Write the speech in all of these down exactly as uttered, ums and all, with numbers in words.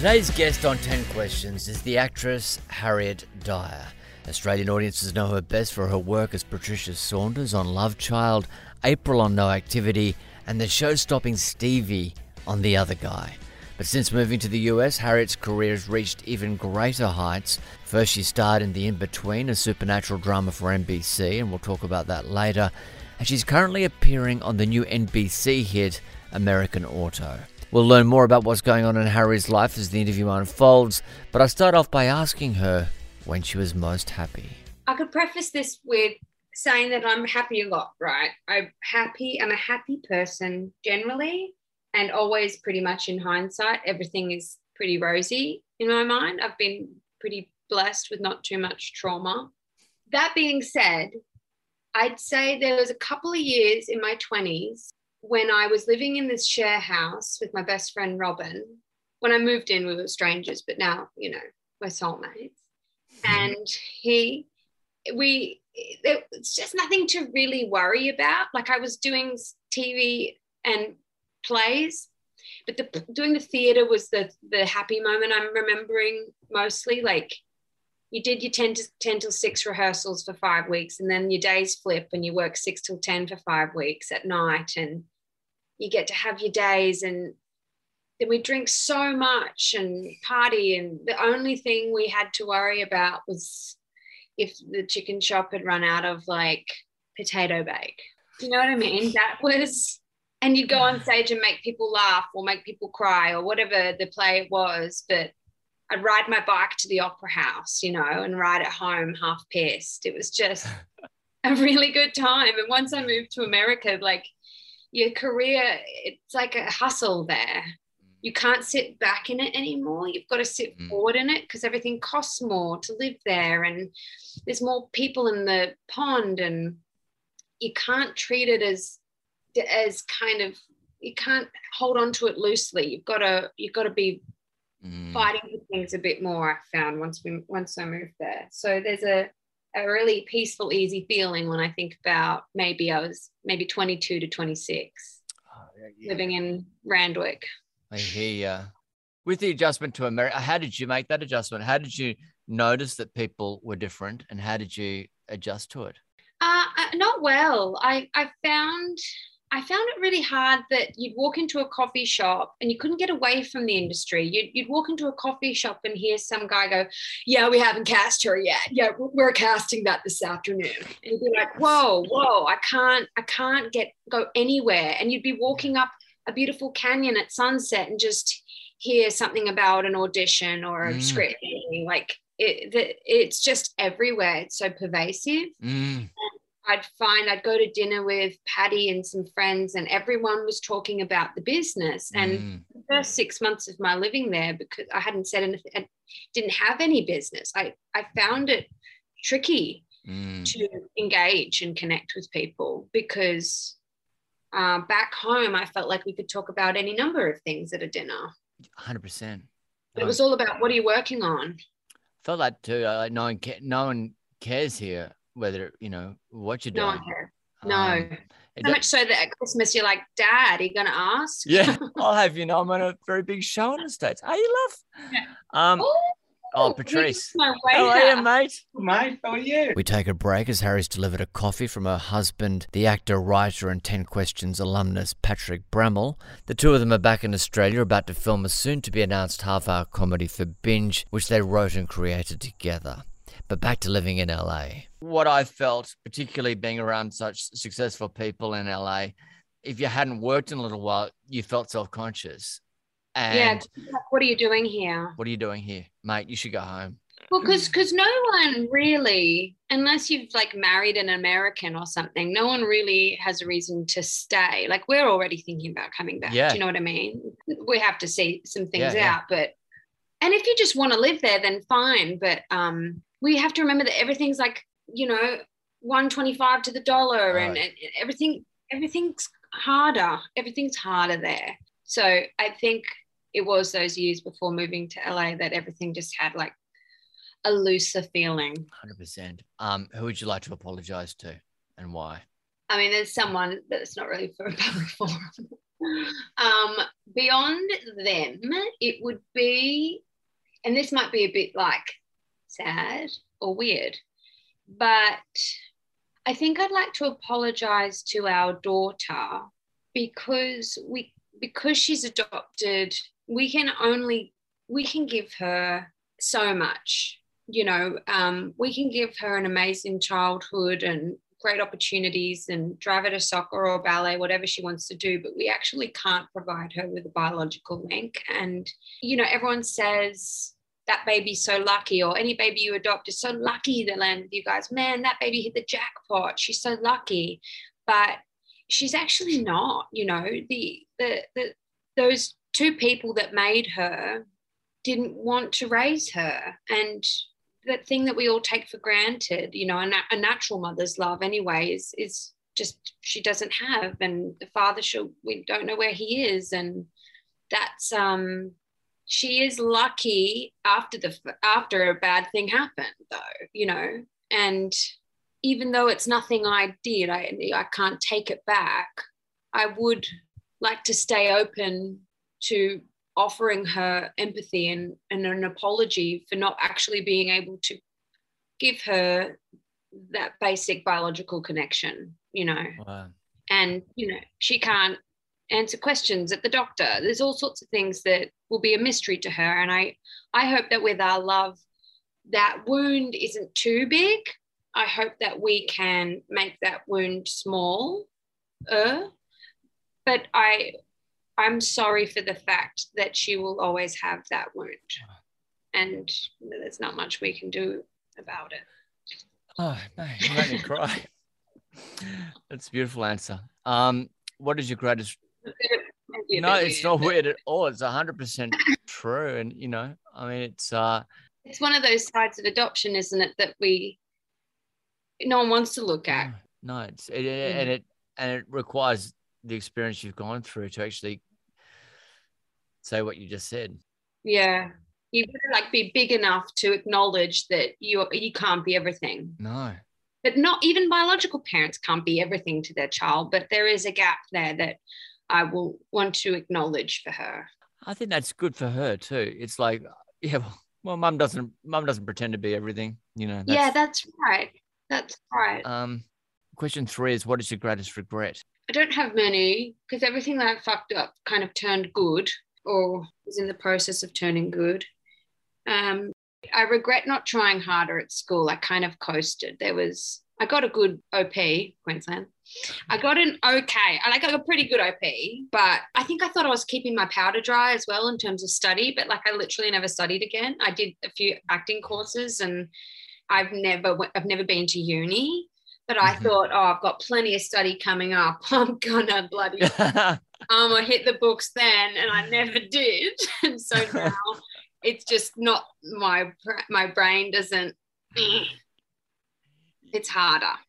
Today's guest on ten questions is the actress Harriet Dyer. Australian audiences know her best for her work as Patricia Saunders on Love Child, April on No Activity, and the show-stopping Stevie on The Other Guy. But since moving to the U S, Harriet's career has reached even greater heights. First, she starred in The Inbetween, a supernatural drama for N B C, and we'll talk about that later. And she's currently appearing on the new N B C hit, American Auto. We'll learn more about what's going on in Harriet's life as the interview unfolds, but I start off by asking her when she was most happy. I could preface this with saying that I'm happy a lot, right? I'm happy. I'm a happy person generally, and always pretty much in hindsight. Everything is pretty rosy in my mind. I've been pretty blessed with not too much trauma. That being said, I'd say there was a couple of years in my twenties when I was living in this share house with my best friend, Robin. When I moved in, we were strangers, but now, you know, we're soulmates. And he, we, there, it's just nothing to really worry about. Like I was doing T V and plays, but the, doing the theatre was the the happy moment I'm remembering mostly. Like you did your ten to ten till six rehearsals for five weeks and then your days flip and you work six till ten for five weeks at night and you get to have your days, and then we drink so much and party, and the only thing we had to worry about was if the chicken shop had run out of like potato bake. Do you know what I mean? That was, and you'd go on stage and make people laugh or make people cry or whatever the play was, but I'd ride my bike to the opera house, you know, and ride at home half pissed. It was just a really good time. And once I moved to America, like your career, it's like a hustle there. You can't sit back in it anymore. You've got to sit mm. forward in it because everything costs more to live there. And there's more people in the pond, and you can't treat it as, as kind of, you can't hold on to it loosely. You've got to, you've got to be, Mm. fighting with things a bit more, I found, once we once I moved there. So there's a, a really peaceful, easy feeling when I think about maybe I was maybe twenty-two to twenty-six, oh, yeah. living in Randwick. I hear you. With the adjustment to America, how did you make that adjustment? How did you notice that people were different, and how did you adjust to it? Uh, not well. I, I found... I found it really hard that you'd walk into a coffee shop and you couldn't get away from the industry. You'd, you'd walk into a coffee shop and hear some guy go, yeah, we haven't cast her yet. Yeah, we're casting that this afternoon. And you'd be like, whoa, whoa, I can't, I can't get go anywhere. And you'd be walking up a beautiful canyon at sunset and just hear something about an audition or a mm. script. Like it, the, it's just everywhere. It's so pervasive. Mm. I'd find I'd go to dinner with Patty and some friends, and everyone was talking about the business. And mm. the first six months of my living there, because I hadn't said anything, I didn't have any business. I, I found it tricky mm. to engage and connect with people because uh, back home, I felt like we could talk about any number of things at a dinner. one hundred percent. It was all about, what are you working on? I felt that too. Like no one, no one cares here. Whether, you know, what you're doing. No. Um, no. So much so that at Christmas you're like, Dad, are you going to ask? Yeah, I'll have you know I'm on a very big show in the States. Are you, love? Yeah. Um, oh, oh, Patrice. How are you, mate? Mate, how are you? We take a break as Harriet's delivered a coffee from her husband, the actor, writer and ten questions alumnus Patrick Brammall. The two of them are back in Australia about to film a soon-to-be-announced half-hour comedy for Binge, which they wrote and created together. But back to living in L A. What I felt, particularly being around such successful people in L A, if you hadn't worked in a little while, you felt self-conscious. And yeah, what are you doing here? What are you doing here? Mate, you should go home. Well, because because no one really, unless you've like married an American or something, no one really has a reason to stay. Like we're already thinking about coming back. Yeah. Do you know what I mean? We have to see some things yeah, out. Yeah. But and if you just want to live there, then fine. But um. we have to remember that everything's like, you know, one twenty-five to the dollar, right. and, and everything, everything's harder. Everything's harder there. So I think it was those years before moving to L A that everything just had like a looser feeling. one hundred percent. Um, who would you like to apologise to and why? I mean, there's someone, but it's not really for a public forum. Um, beyond them, it would be, and this might be a bit like sad or weird, but I think I'd like to apologise to our daughter because we because she's adopted, we can only, we can give her so much, you know, um, we can give her an amazing childhood and great opportunities and drive her to soccer or ballet, whatever she wants to do, but we actually can't provide her with a biological link. And, you know, everyone says that baby's so lucky, or any baby you adopt is so lucky they land with you guys. Man, that baby hit the jackpot. She's so lucky. But she's actually not, you know, the the, the those two people that made her didn't want to raise her. And that thing that we all take for granted, you know, a, na- a natural mother's love anyway is, is just she doesn't have, and the father, she'll, we don't know where he is. And that's, um, she is lucky after the after a bad thing happened though, you know, and even though it's nothing I did, I, I can't take it back, I would like to stay open to offering her empathy and, and an apology for not actually being able to give her that basic biological connection, you know. Wow. And, you know, she can't answer questions at the doctor. There's all sorts of things that will be a mystery to her. And I, I hope that with our love, that wound isn't too big. I hope that we can make that wound small. But I... I'm sorry for the fact that she will always have that wound, and there's not much we can do about it. Oh, no, you made me cry. That's a beautiful answer. Um, what is your greatest... No, it's not weird at all. It's one hundred percent true. And, you know, I mean, it's... Uh... It's one of those sides of adoption, isn't it, that we... no one wants to look at. No, it's it, mm. and it and it requires the experience you've gone through to actually say what you just said. Yeah, you would like be big enough to acknowledge that you you can't be everything. No, but not even biological parents can't be everything to their child, but there is a gap there that I will want to acknowledge for her. I think that's good for her too. It's like, yeah, well, mum doesn't mum doesn't pretend to be everything, you know. That's, yeah, that's right. That's right. Um, question three is, what is your greatest regret? I don't have many, because everything that I fucked up kind of turned good or was in the process of turning good. Um, I regret not trying harder at school. I kind of coasted. There was, I got a good O P, Queensland. I got an okay. I like I got a pretty good O P, but I think I thought I was keeping my powder dry as well in terms of study, but like I literally never studied again. I did a few acting courses and I've never, I've never been to uni. But I thought, oh, I've got plenty of study coming up. I'm gonna bloody, um, I hit the books then, and I never did. And so now it's just not my my brain doesn't. It's harder.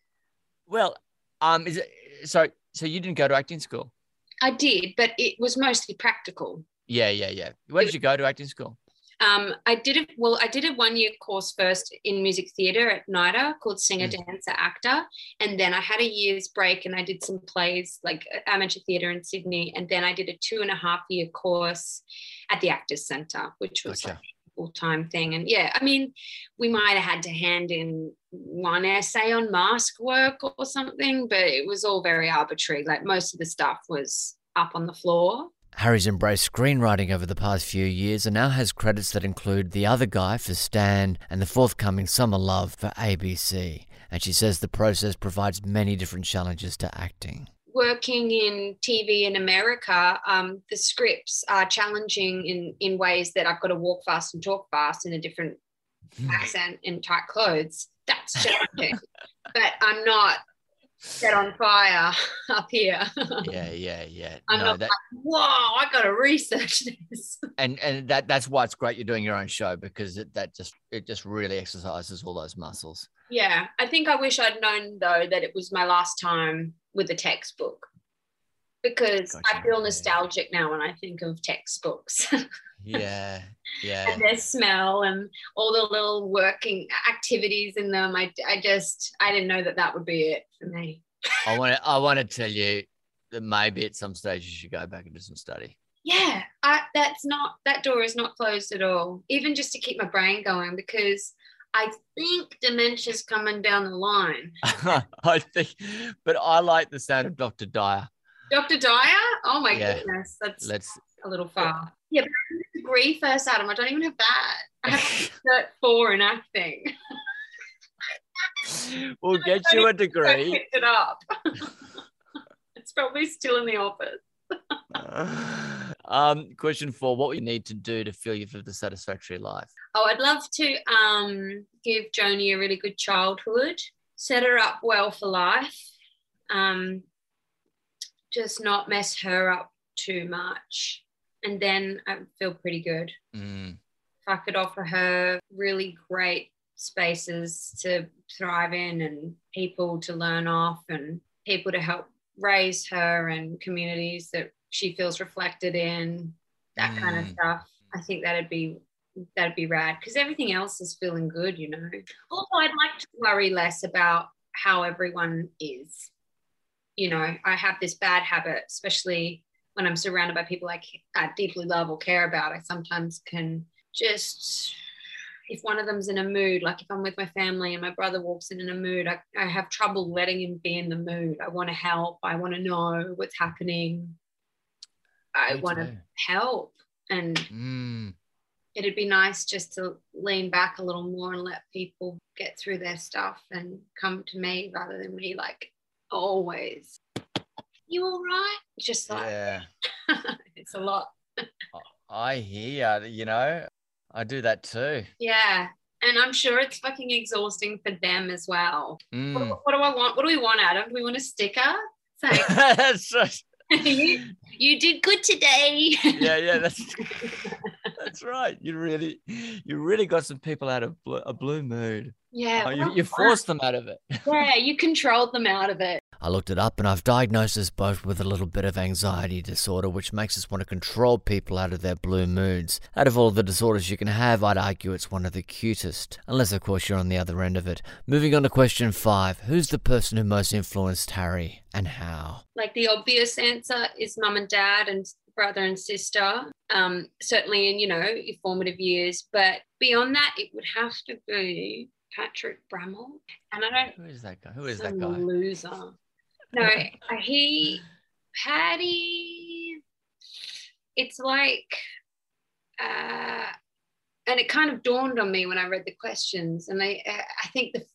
Well, um, is it so? So you didn't go to acting school? I did, but it was mostly practical. Yeah, yeah, yeah. Where did you go to acting school? Um, I did a, well, I did a one-year course first in music theatre at NIDA called Singer, mm. Dancer, Actor, and then I had a year's break and I did some plays like amateur theatre in Sydney, and then I did a two and a half year course at the Actors Center, which was okay. Like a full-time thing. And, yeah, I mean, we might have had to hand in one essay on mask work or something, but it was all very arbitrary. Like most of the stuff was up on the floor. Harry's embraced screenwriting over the past few years and now has credits that include The Other Guy for Stan and the forthcoming Summer Love for A B C. And she says the process provides many different challenges to acting. Working in T V in America, um, the scripts are challenging in, in ways that I've got to walk fast and talk fast in a different accent and tight clothes. That's challenging. But I'm not... set on fire up here. Yeah, yeah, yeah. I'm no, not that, like, whoa, I got to research this. And and that that's why it's great you're doing your own show, because it, that just it just really exercises all those muscles. Yeah, I think I wish I'd known though that it was my last time with a textbook, because gotcha. I feel nostalgic yeah. now when I think of textbooks. Yeah, yeah. And their smell and all the little working activities in them. I, I just, I didn't know that that would be it for me. I want to, I want to tell you, maybe at some stage you should go back and do some study. Yeah, I, that's not, that door is not closed at all, even just to keep my brain going, because I think dementia's coming down the line. I think, but I like the sound of Doctor Dyer. Doctor Dyer? Oh, my yeah. goodness. That's Let's, a little far. Yeah, yeah, but I have a degree first, Adam. I don't even have that. I have cert four in acting. We'll get you a degree. I picked it up. It's probably still in the office. um question four, what would you need to do to feel you've lived a satisfactory life? Oh, I'd love to um give Joni a really good childhood, set her up well for life, um just not mess her up too much, and then I feel pretty good. Mm. If I could offer her really great spaces to thrive in and people to learn off and people to help raise her and communities that she feels reflected in, that mm. kind of stuff, I think that'd be that'd be rad, because everything else is feeling good, you know. Also, I'd like to worry less about how everyone is, you know. I have this bad habit, especially when I'm surrounded by people I, I deeply love or care about. I sometimes can just, if one of them's in a mood, like if I'm with my family and my brother walks in in a mood, I, I have trouble letting him be in the mood. I want to help. I want to know what's happening. I want to help. And mm. it'd be nice just to lean back a little more and let people get through their stuff and come to me rather than me, like, always, you all right? Just like, yeah. It's a lot. I hear, you know. I do that too. Yeah. And I'm sure it's fucking exhausting for them as well. Mm. What, what do I want? What do we want, Adam? Do we want a sticker? Like, that's right. you, you did good today. Yeah, yeah. That's that's right. You really you really got some people out of blue, a blue mood. Yeah. Oh, well, you, you forced them out of it. Yeah, you controlled them out of it. I looked it up and I've diagnosed us both with a little bit of anxiety disorder, which makes us want to control people out of their blue moods. Out of all the disorders you can have, I'd argue it's one of the cutest. Unless, of course, you're on the other end of it. Moving on to question five. Who's the person who most influenced Harry and how? Like, the obvious answer is mum and dad and brother and sister, um, certainly in, you know, your formative years. But beyond that, it would have to be Patrick Brammall. And I don't... Who is that guy? Who is that guy? Loser. No, he, Patty, it's like, uh, and it kind of dawned on me when I read the questions, and I, I think the,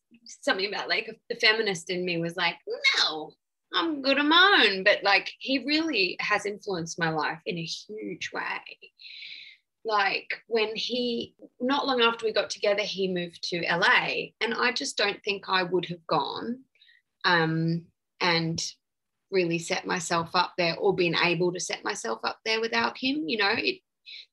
something about like the feminist in me was like, no, I'm good on my own, but like he really has influenced my life in a huge way. Like when he, not long after we got together, he moved to L A, and I just don't think I would have gone. Um, and really set myself up there, or been able to set myself up there without him. You know, it,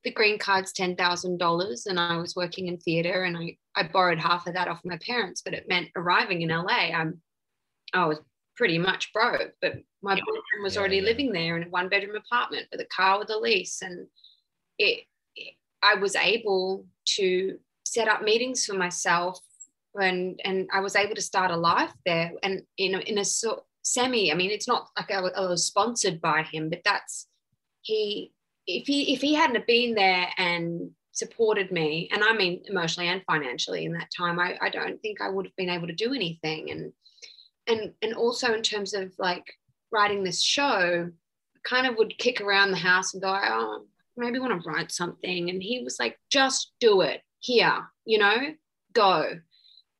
the green card's ten thousand dollars, and I was working in theatre, and I, I borrowed half of that off my parents, but it meant arriving in L A, I'm, I was pretty much broke, but my boyfriend was yeah, already yeah. living there in a one-bedroom apartment with a car with a lease, and it, it, I was able to set up meetings for myself, and and I was able to start a life there, and you know, in a so, semi, I mean, it's not like I was, I was sponsored by him, but that's he if he if he hadn't have been there and supported me, and I mean emotionally and financially in that time, I, I don't think I would have been able to do anything. And and and also in terms of like writing this show, I kind of would kick around the house and go, oh, maybe I want to write something, and he was like, just do it here, you know, go.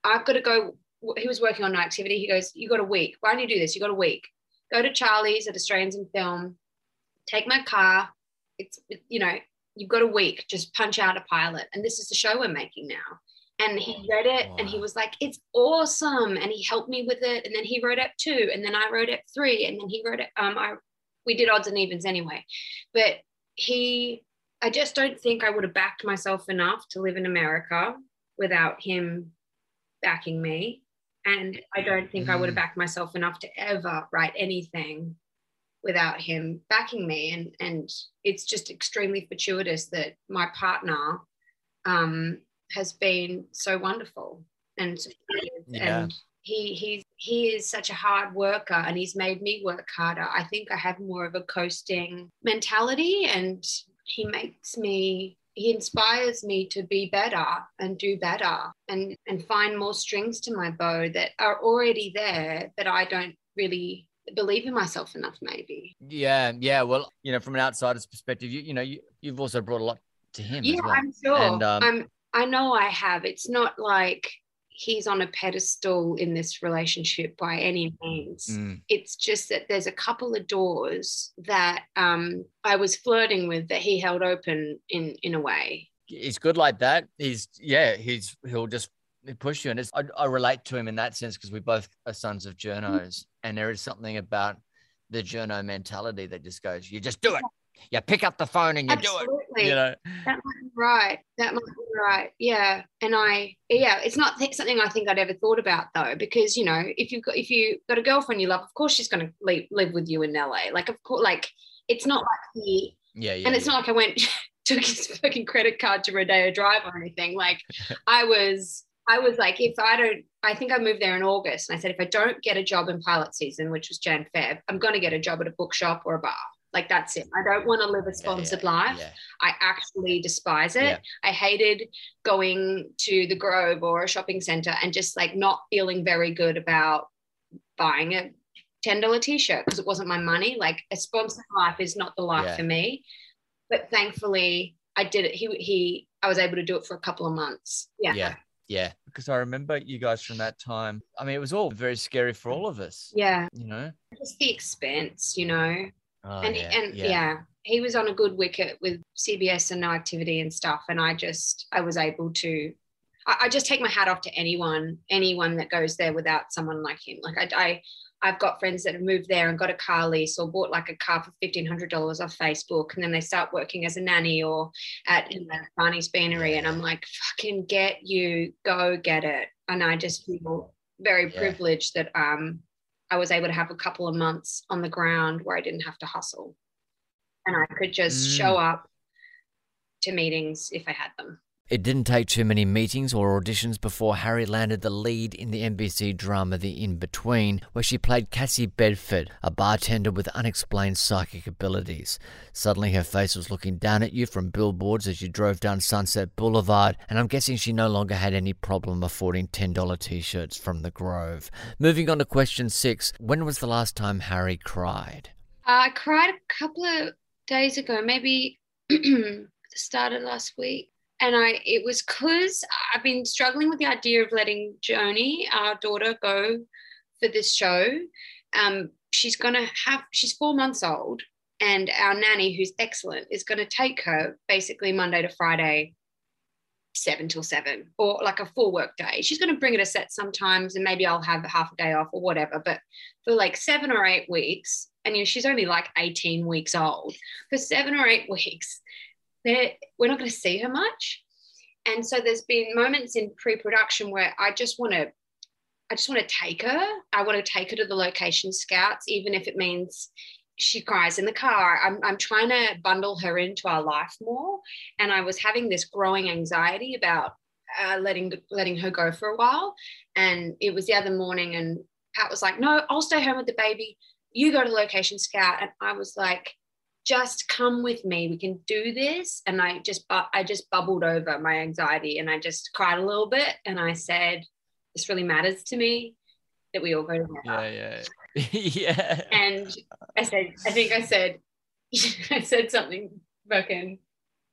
I've got to go. He was working on No Activity. He goes, you got a week. Why don't you do this? You got a week. Go to Charlie's at Australians in Film. Take my car. It's, you know, you've got a week. Just punch out a pilot. And this is the show we're making now. And he read it wow. and he was like, it's awesome. And he helped me with it. And then he wrote up two. And then I wrote up three. And then he wrote it. Um, I, we did odds and evens anyway. But he, I just don't think I would have backed myself enough to live in America without him backing me, and I don't think mm. I would have backed myself enough to ever write anything without him backing me, and and it's just extremely fortuitous that my partner um has been so wonderful and supportive, yeah. and he he's he is such a hard worker, and he's made me work harder. I think I have more of a coasting mentality, and he makes me he inspires me to be better and do better and and find more strings to my bow that are already there, but I don't really believe in myself enough, maybe. Yeah, yeah. Well, you know, from an outsider's perspective, you you know, you, you've also brought a lot to him. Yeah, as well. I'm sure. And, um, I'm, I know I have. It's not like he's on a pedestal in this relationship by any means. Mm. It's just that there's a couple of doors that um, I was flirting with that he held open in in a way. He's good like that. He's, yeah, he's he'll just push you. And it's, I, I relate to him in that sense because we both are sons of journos. Mm. And there is something about the journo mentality that just goes, you just do it. You pick up the phone and you Absolutely. do it. You know? That might be right. That might be right. Yeah. And I, yeah, it's not th- something I think I'd ever thought about though, because, you know, if you've got, if you got a girlfriend you love, of course she's going to leave, live with you in L A. Like, of course, like it's not like the, yeah, yeah, and it's yeah. not like I went, took his fucking credit card to Rodeo Drive or anything. Like I was, I was like, if I don't, I think I moved there in August. And I said, if I don't get a job in pilot season, which was Jan Feb, I'm going to get a job at a bookshop or a bar. Like, that's it. I don't want to live a sponsored yeah, yeah, life. Yeah. I actually despise it. Yeah. I hated going to the Grove or a shopping center and just like not feeling very good about buying a ten dollars t-shirt because it wasn't my money. Like, a sponsored life is not the life yeah. for me. But thankfully I did it. He, he, I was able to do it for a couple of months. Yeah. Yeah. Yeah. Because I remember you guys from that time. I mean, it was all very scary for all of us. Yeah. You know, just the expense, you know. Oh, and yeah, and yeah. yeah, he was on a good wicket with C B S and No Activity and stuff. And I just, I was able to, I, I just take my hat off to anyone, anyone that goes there without someone like him. Like I, I, I've got friends that have moved there and got a car lease or bought like a car for fifteen hundred dollars off Facebook. And then they start working as a nanny or at you know, Barney's Beanery. Yeah. And I'm like, fucking get you, go get it. And I just feel very yeah. privileged that, um, I was able to have a couple of months on the ground where I didn't have to hustle and I could just mm. show up to meetings if I had them. It didn't take too many meetings or auditions before Harry landed the lead in the N B C drama The Inbetween, where she played Cassie Bedford, a bartender with unexplained psychic abilities. Suddenly her face was looking down at you from billboards as you drove down Sunset Boulevard, and I'm guessing she no longer had any problem affording ten dollars t-shirts from the Grove. Moving on to question six, when was the last time Harry cried? Uh, I cried a couple of days ago, maybe the start of last week. And I, it was because I've been struggling with the idea of letting Joni, our daughter, go for this show. Um, she's going to have, she's four months old and our nanny, who's excellent, is going to take her basically Monday to Friday, seven till seven, or like a full work day. She's going to bring her to set sometimes and maybe I'll have a half a day off or whatever, but for like seven or eight weeks, and you know, she's only like eighteen weeks old, for seven or eight weeks, They're, we're not going to see her much. And so there's been moments in pre-production where I just want to, I just want to take her. I want to take her to the location scouts, even if it means she cries in the car. I'm, I'm trying to bundle her into our life more. And I was having this growing anxiety about uh, letting, letting her go for a while. And it was the other morning and Pat was like, no, I'll stay home with the baby. You go to the location scout. And I was like, just come with me, we can do this. And I just bu- I just bubbled over my anxiety and I just cried a little bit and I said, this really matters to me that we all go together. Yeah, yeah. yeah. And I said, I think I said, I said something fucking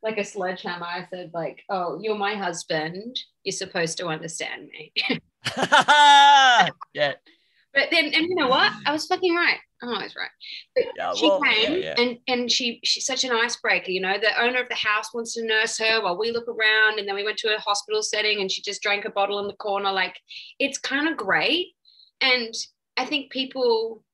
like a sledgehammer. I said like, oh, you're my husband. You're supposed to understand me. yeah. But then, and you know what? I was fucking right. I'm always right. But yeah, she well, came yeah, yeah. and and she she's such an icebreaker, you know. The owner of the house wants to nurse her while we look around, and then we went to a hospital setting and she just drank a bottle in the corner. Like, it's kind of great. And I think people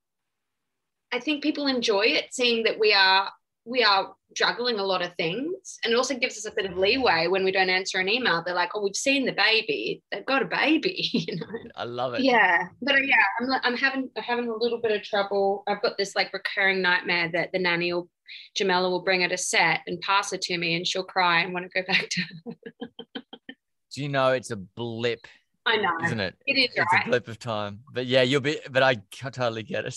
I think people enjoy it, seeing that we are we are juggling a lot of things. And it also gives us a bit of leeway when we don't answer an email. They're like, oh, we've seen the baby. They've got a baby. You know? I love it. Yeah. But yeah, I'm, I'm having I'm having a little bit of trouble. I've got this like recurring nightmare that the nanny or Jamela will bring her to set and pass her to me and she'll cry and want to go back to her. Do you know it's a blip I know, isn't it? It is. It's right? A blip of time, but yeah, you'll be. But I totally get it.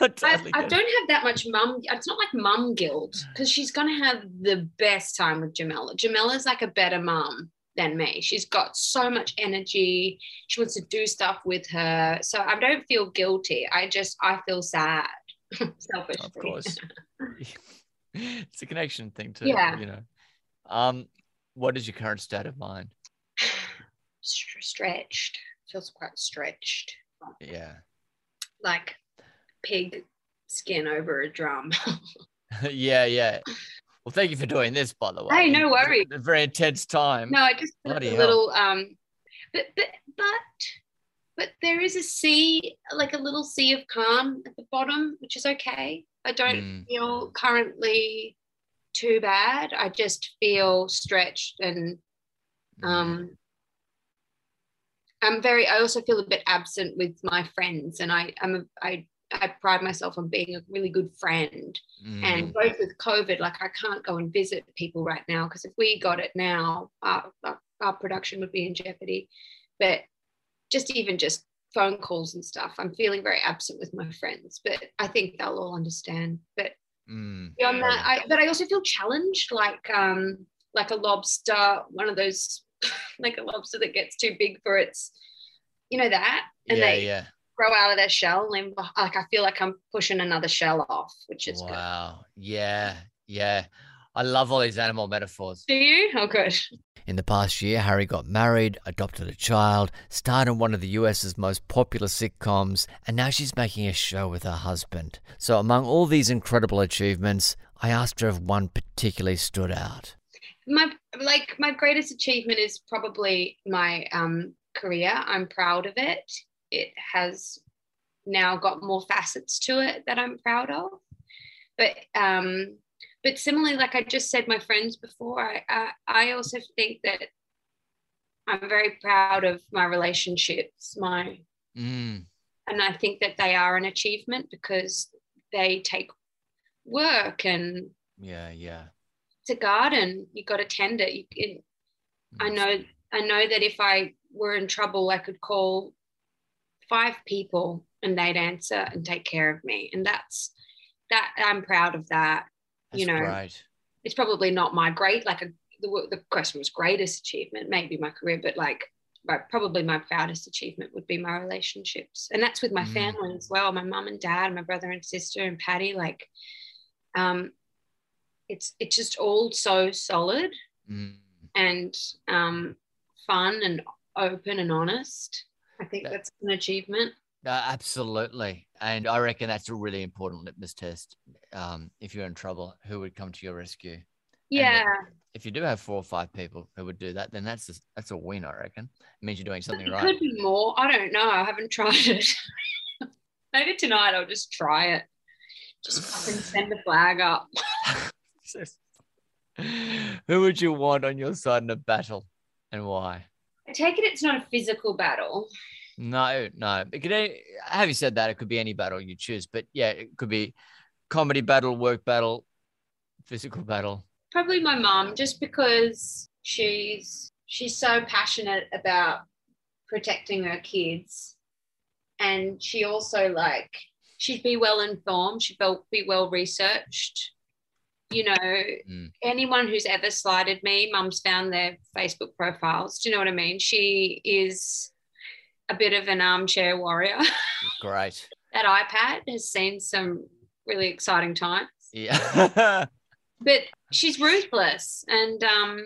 But it's like, I, totally I, I don't it. have that much mum. It's not like mum guilt because she's gonna have the best time with Jamela. Jamela's like a better mum than me. She's got so much energy. She wants to do stuff with her. So I don't feel guilty. I just I feel sad, selfishly. Of course, it's a connection thing too. Yeah, you know. Um, what is your current state of mind? Stretched. Feels quite stretched. Yeah. Like pig skin over a drum. yeah, yeah. Well, thank you for doing this, by the way. Hey, no worries. A very intense time. No, I just put a little um but but but but there is a sea, like a little sea of calm at the bottom, which is okay. I don't mm. feel currently too bad. I just feel stretched and um mm. I'm very, I also feel a bit absent with my friends, and I I'm a, I, I pride myself on being a really good friend. Mm. And both with COVID, like I can't go and visit people right now because if we got it now, our, our, our production would be in jeopardy. But just even just phone calls and stuff, I'm feeling very absent with my friends, but I think they'll all understand. But mm. beyond that, I, but I also feel challenged, like um, like a lobster, one of those... like a lobster that gets too big for its, you know, that, and yeah, they yeah. grow out of their shell, and like I feel like I'm pushing another shell off, which is wow. good. Wow. Yeah, yeah. I love all these animal metaphors. Do you? Oh, good. In the past year, Harry got married, adopted a child, starred in one of the U S's most popular sitcoms, and now she's making a show with her husband. So among all these incredible achievements, I asked her if one particularly stood out. My like my greatest achievement is probably my um, career. I'm proud of it. It has now got more facets to it that I'm proud of. But um, but similarly, like I just said, my friends before, I, I I also think that I'm very proud of my relationships. My mm. and I think that they are an achievement because they take work and yeah yeah. It's a garden. You got to tend it. You, it I know. I know that if I were in trouble, I could call five people and they'd answer and take care of me. And that's that. I'm proud of that. That's you know, great. It's probably not my great. Like a, the the question was greatest achievement, maybe my career, but like probably my proudest achievement would be my relationships, and that's with my mm. family as well. My mum and dad, my brother and sister, and Patty. Like, um. It's it's just all so solid mm. and um, fun and open and honest. I think that, that's an achievement. No, absolutely. And I reckon that's a really important litmus test. Um, if you're in trouble, who would come to your rescue? Yeah. If you do have four or five people who would do that, then that's a, that's a win, I reckon. It means you're doing something right. It could be more. I don't know. I haven't tried it. Maybe tonight I'll just try it. Just fucking send the flag up. Who would you want on your side in a battle and why? I take it it's not a physical battle. No, no. It could, having said that, it could be any battle you choose. But, yeah, it could be comedy battle, work battle, physical battle. Probably my mum, just because she's she's so passionate about protecting her kids. And she also, like, she'd be well-informed. She'd be well-researched. You know, mm. anyone who's ever slighted me, mum's found their Facebook profiles. Do you know what I mean? She is a bit of an armchair warrior. Great. That iPad has seen some really exciting times. Yeah. But she's ruthless. And um,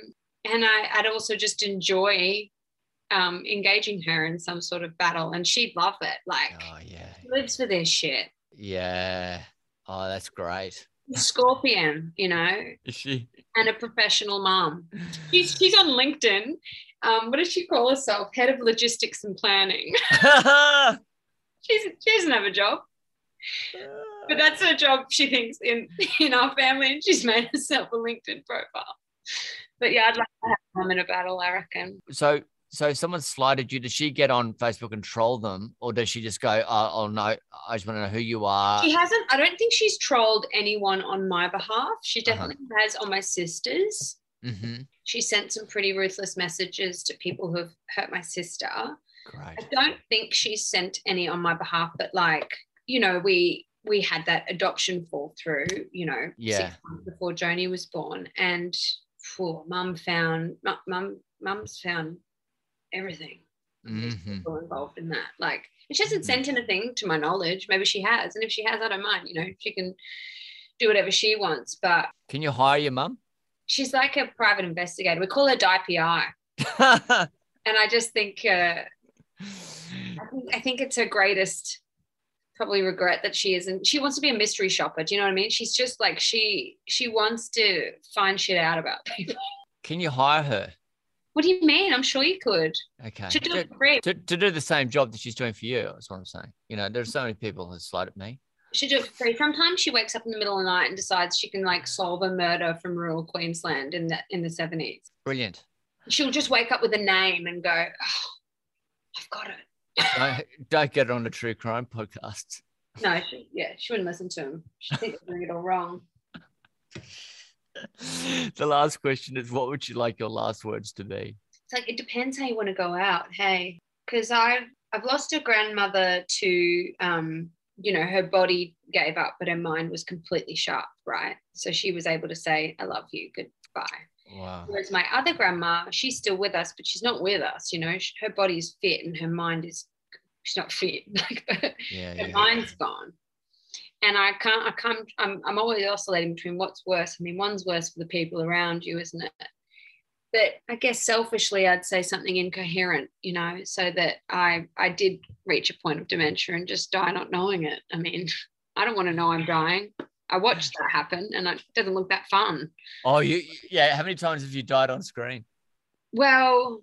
and I, I'd also just enjoy um, engaging her in some sort of battle. And she'd love it. Like, oh, yeah. She lives for this shit. Yeah. Oh, that's great. Scorpion, you know, is she? And a professional mom. She's she's on LinkedIn. Um, what does she call herself? Head of logistics and planning. she's she doesn't have a job, but that's her job. She thinks in in our family, and she's made herself a LinkedIn profile. But yeah, I'd like to have mum in a battle, I reckon. So so if someone slighted you, does she get on Facebook and troll them, or does she just go, oh, oh no, I just want to know who you are? She hasn't, I don't think she's trolled anyone on my behalf. She definitely uh-huh. has on my sister's. Mm-hmm. She sent some pretty ruthless messages to people who have hurt my sister. Great. I don't think she sent any on my behalf, but like, you know, we we had that adoption fall through, you know, yeah. six months before Joni was born, and phew, mum found mum mum's found everything. Mm-hmm. Involved in that, like, and she hasn't mm-hmm. sent anything to my knowledge. Maybe she has, and if she has, I don't mind. You know, she can do whatever she wants. But can you hire your mum? She's like a private investigator. We call her D I P I, and I just think, uh, I think I think it's her greatest probably regret that she isn't. She wants to be a mystery shopper. Do you know what I mean? She's just like she she wants to find shit out about people. Can you hire her? What do you mean? I'm sure you could. Okay. To do, to, it for to, to do the same job that she's doing for you, is what I'm saying. You know, there's so many people who slide at me. She do it for free. Sometimes she wakes up in the middle of the night and decides she can like solve a murder from rural Queensland in the in the seventies. Brilliant. She'll just wake up with a name and go, oh, I've got it. don't, don't get it on the true crime podcast. No, she, yeah, she wouldn't listen to him. She thinks they're doing it all wrong. The last question is, what would you like your last words to be? It's like, it depends how you want to go out, hey, because I've, I've lost a grandmother to, um, you know, her body gave up, but her mind was completely sharp, right? So she was able to say, I love you, goodbye. Wow. Whereas my other grandma, she's still with us, but she's not with us, you know, she, her body's fit and her mind is, she's not fit, like her, yeah, her yeah. mind's gone. And I can't, I can't, I'm, I'm always oscillating between what's worse. I mean, one's worse for the people around you, isn't it? But I guess selfishly, I'd say something incoherent, you know, so that I, I did reach a point of dementia and just die not knowing it. I mean, I don't want to know I'm dying. I watched that happen and it doesn't look that fun. Oh, you, yeah. How many times have you died on screen? Well,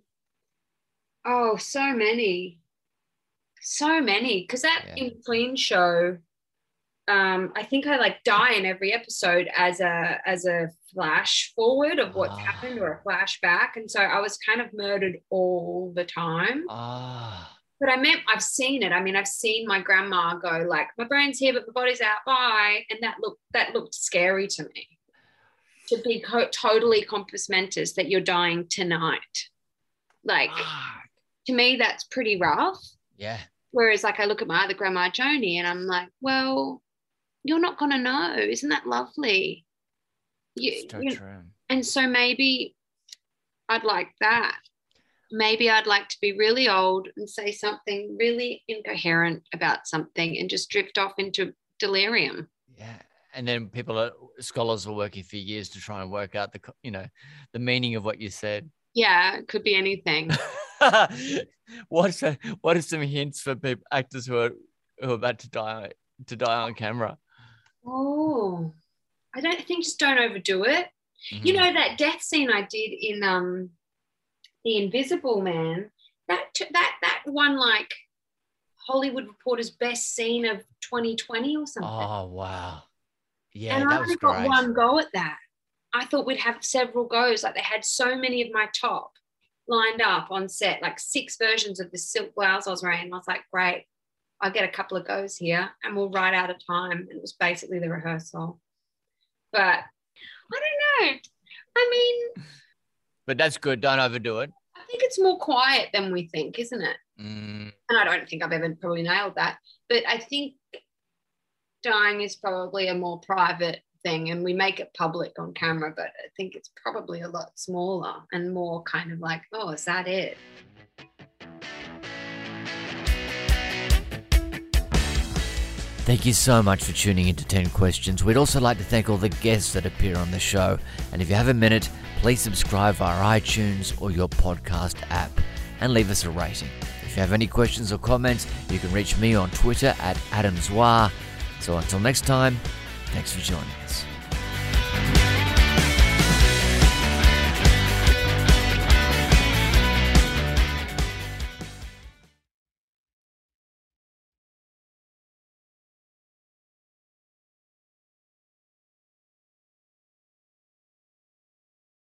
oh, so many, so many. Because that yeah. In Between show, Um, I think I like die in every episode as a as a flash forward of what's ah. happened or a flashback, and so I was kind of murdered all the time. Ah. But I meant I've seen it. I mean, I've seen my grandma go like, "My brain's here, but my body's out." Bye, and that looked that looked scary to me. To be co- totally compass mentis that you're dying tonight, like ah. to me, that's pretty rough. Yeah. Whereas, like, I look at my other grandma Joni, and I'm like, well. You're not going to know. Isn't that lovely? You, so you, true. And so maybe I'd like that. Maybe I'd like to be really old and say something really incoherent about something and just drift off into delirium. Yeah. And then people, are, scholars are working for years to try and work out the, you know, the meaning of what you said. Yeah, it could be anything. What's a, what are some hints for people, actors who are, who are about to die to die on camera? Oh, I don't I think just don't overdo it. Mm-hmm. You know, that death scene I did in um, The Invisible Man, that that that one like Hollywood Reporter's best scene of twenty twenty or something. Oh, wow. Yeah, and that I only was got great. one go at that. I thought we'd have several goes. Like, they had so many of my top lined up on set, like six versions of the silk blouse I was wearing. And I was like, great. I'll get a couple of goes here and we'll ride out of time. It was basically the rehearsal. But I don't know. I mean. But that's good. Don't overdo it. I think it's more quiet than we think, isn't it? Mm. And I don't think I've ever probably nailed that. But I think dying is probably a more private thing, and we make it public on camera, but I think it's probably a lot smaller and more kind of like, oh, is that it? Thank you so much for tuning into ten questions. We'd also like to thank all the guests that appear on the show. And if you have a minute, please subscribe via iTunes or your podcast app and leave us a rating. If you have any questions or comments, you can reach me on Twitter at Adam Zwar. So until next time, thanks for joining us.